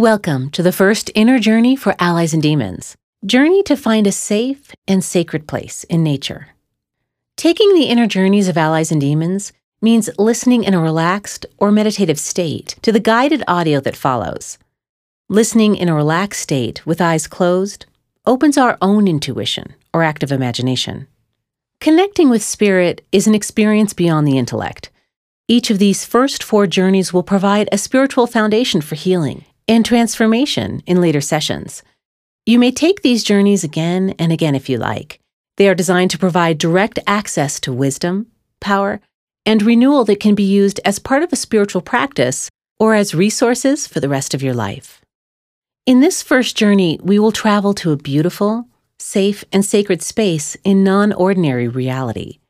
Welcome to the first inner journey for Allies and Demons, journey to find a safe and sacred place in nature. Taking the inner journeys of Allies and Demons means listening in a relaxed or meditative state to the guided audio that follows. Listening in a relaxed state with eyes closed opens our own intuition or active imagination. Connecting with spirit is an experience beyond the intellect. Each of these first four journeys will provide a spiritual foundation for healing and transformation in later sessions. You may take these journeys again and again if you like. They are designed to provide direct access to wisdom, power, and renewal that can be used as part of a spiritual practice or as resources for the rest of your life. In this first journey, we will travel to a beautiful, safe, and sacred space in non-ordinary reality.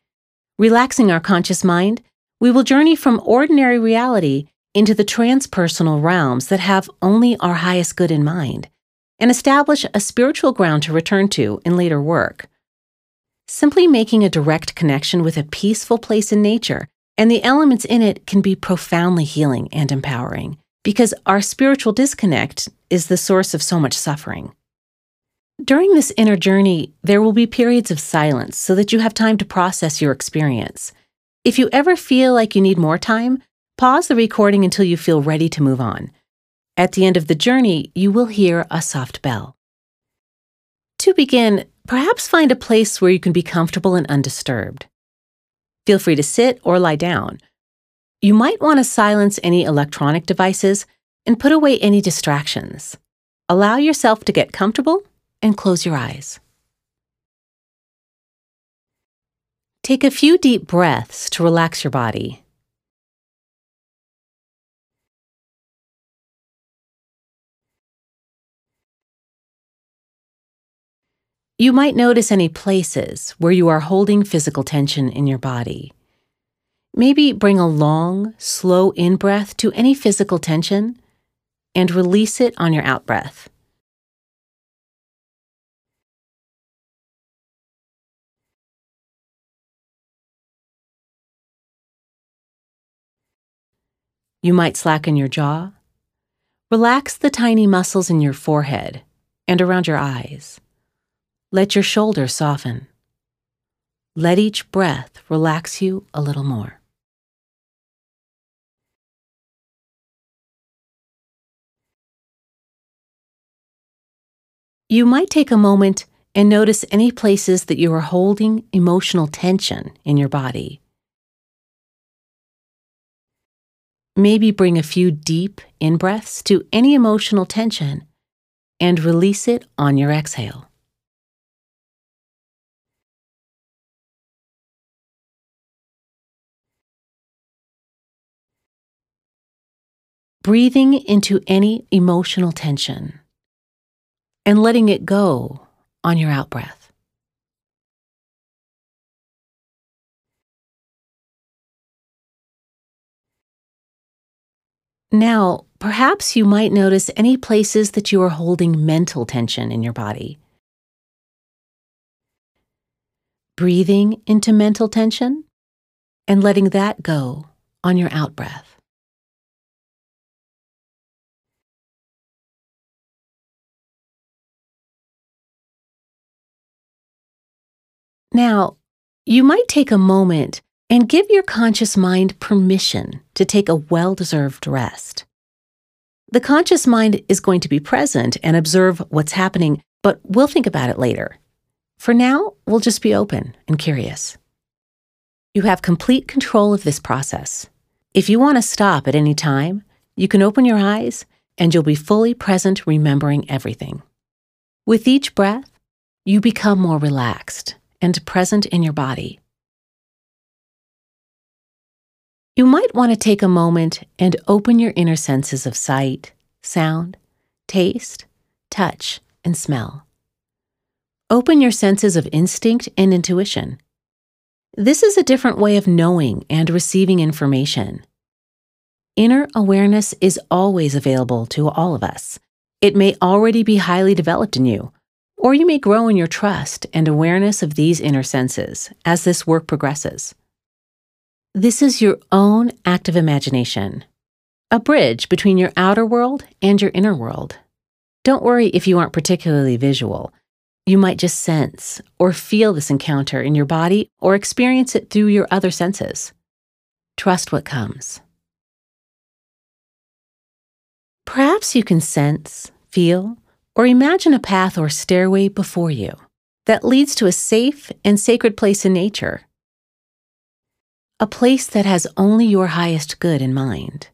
Relaxing our conscious mind, we will journey from ordinary reality into the transpersonal realms that have only our highest good in mind and establish a spiritual ground to return to in later work. Simply making a direct connection with a peaceful place in nature and the elements in it can be profoundly healing and empowering, because our spiritual disconnect is the source of so much suffering. During this inner journey, there will be periods of silence so that you have time to process your experience. If you ever feel like you need more time, pause the recording until you feel ready to move on. At the end of the journey, you will hear a soft bell. To begin, perhaps find a place where you can be comfortable and undisturbed. Feel free to sit or lie down. You might want to silence any electronic devices and put away any distractions. Allow yourself to get comfortable and close your eyes. Take a few deep breaths to relax your body. You might notice any places where you are holding physical tension in your body. Maybe bring a long, slow in-breath to any physical tension and release it on your out-breath. You might slacken your jaw. Relax the tiny muscles in your forehead and around your eyes. Let your shoulders soften. Let each breath relax you a little more. You might take a moment and notice any places that you are holding emotional tension in your body. Maybe bring a few deep in-breaths to any emotional tension and release it on your exhale. Breathing into any emotional tension and letting it go on your out-breath. Now, perhaps you might notice any places that you are holding mental tension in your body. Breathing into mental tension and letting that go on your out-breath. Now, you might take a moment and give your conscious mind permission to take a well-deserved rest. The conscious mind is going to be present and observe what's happening, but we'll think about it later. For now, we'll just be open and curious. You have complete control of this process. If you want to stop at any time, you can open your eyes and you'll be fully present, remembering everything. With each breath, you become more relaxed and present in your body. You might want to take a moment and open your inner senses of sight, sound, taste, touch, and smell. Open your senses of instinct and intuition. This is a different way of knowing and receiving information. Inner awareness is always available to all of us. It may already be highly developed in you, or you may grow in your trust and awareness of these inner senses as this work progresses. This is your own active imagination. a bridge between your outer world and your inner world. Don't worry if you aren't particularly visual. You might just sense or feel this encounter in your body or experience it through your other senses. Trust what comes. Perhaps you can sense, feel, or imagine a path or stairway before you that leads to a safe and sacred place in nature, a place that has only your highest good in mind.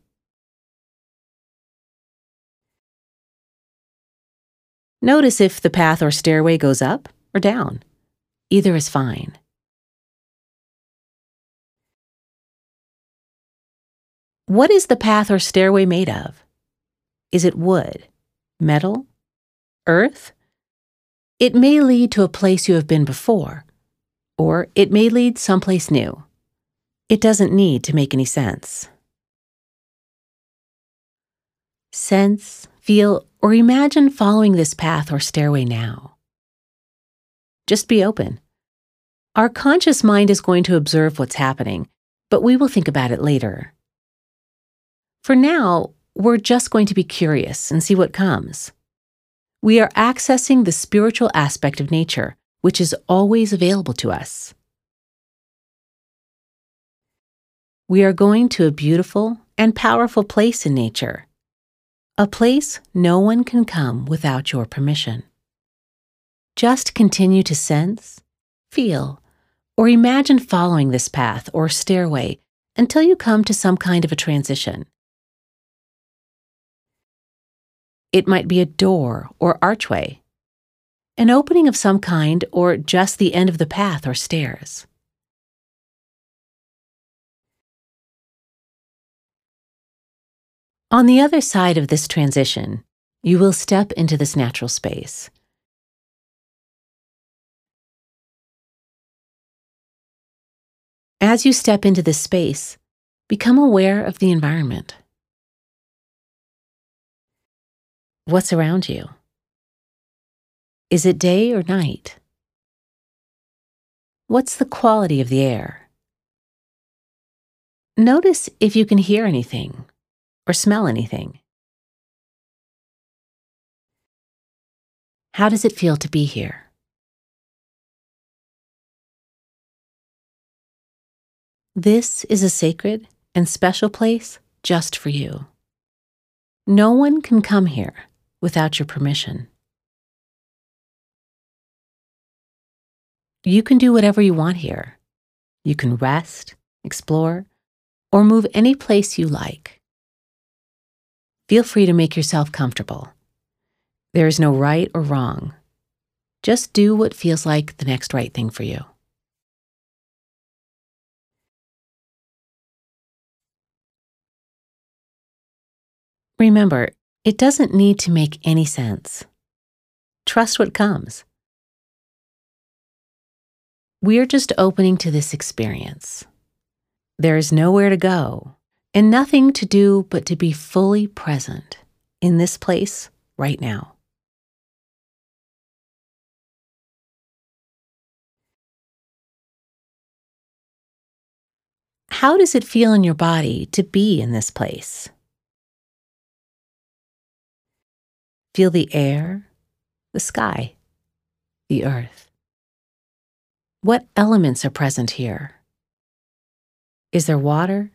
Notice if the path or stairway goes up or down. Either is fine. What is the path or stairway made of? Is it wood, metal, earth? It may lead to a place you have been before, or it may lead someplace new. It doesn't need to make any sense. Sense, feel, or imagine following this path or stairway now. Just be open. Our conscious mind is going to observe what's happening, but we will think about it later. For now, we're just going to be curious and see what comes. We are accessing the spiritual aspect of nature, which is always available to us. We are going to a beautiful and powerful place in nature. A place no one can come without your permission. Just continue to sense, feel, or imagine following this path or stairway until you come to some kind of a transition. It might be a door or archway, an opening of some kind, or just the end of the path or stairs. On the other side of this transition, you will step into this natural space. As you step into this space, become aware of the environment. What's around you? Is it day or night? What's the quality of the air? Notice if you can hear anything or smell anything. How does it feel to be here? This is a sacred and special place just for you. No one can come here without your permission. You can do whatever you want here. You can rest, explore, or move any place you like. Feel free to make yourself comfortable. There is no right or wrong. Just do what feels like the next right thing for you. Remember, it doesn't need to make any sense. Trust what comes. We're just opening to this experience. There is nowhere to go, and nothing to do but to be fully present in this place right now. How does it feel in your body to be in this place? Feel the air, the sky, the earth. What elements are present here? Is there water,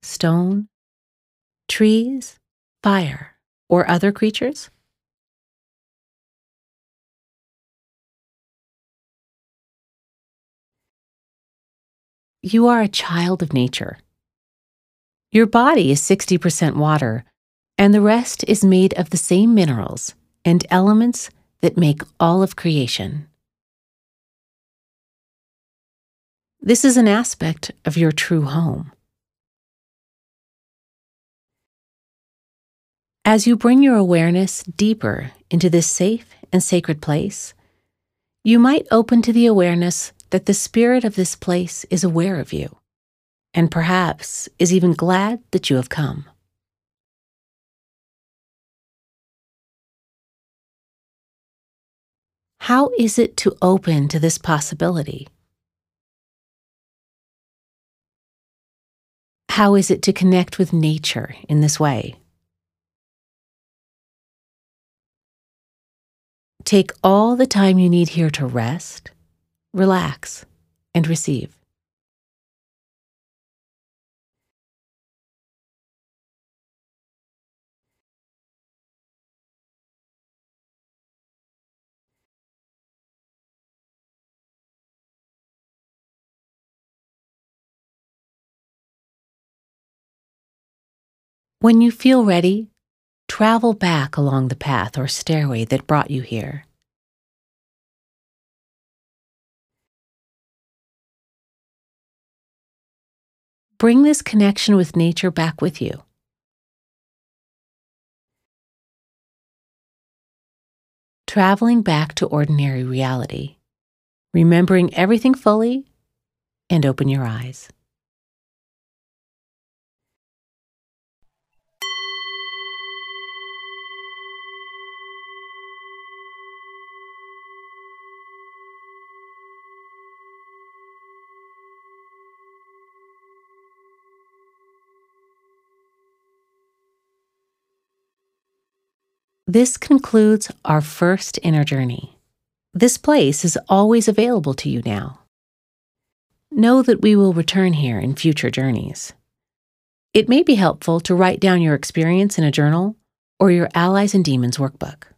stone, trees, fire, or other creatures? You are a child of nature. Your body is 60% water, and the rest is made of the same minerals and elements that make all of creation. This is an aspect of your true home. As you bring your awareness deeper into this safe and sacred place, you might open to the awareness that the spirit of this place is aware of you, and perhaps is even glad that you have come. How is it to open to this possibility? How is it to connect with nature in this way? Take all the time you need here to rest, relax, and receive. When you feel ready, travel back along the path or stairway that brought you here. Bring this connection with nature back with you. Traveling back to ordinary reality, remembering everything fully, and open your eyes. This concludes our first inner journey. This place is always available to you now. Know that we will return here in future journeys. It may be helpful to write down your experience in a journal or your Allies and Demons workbook.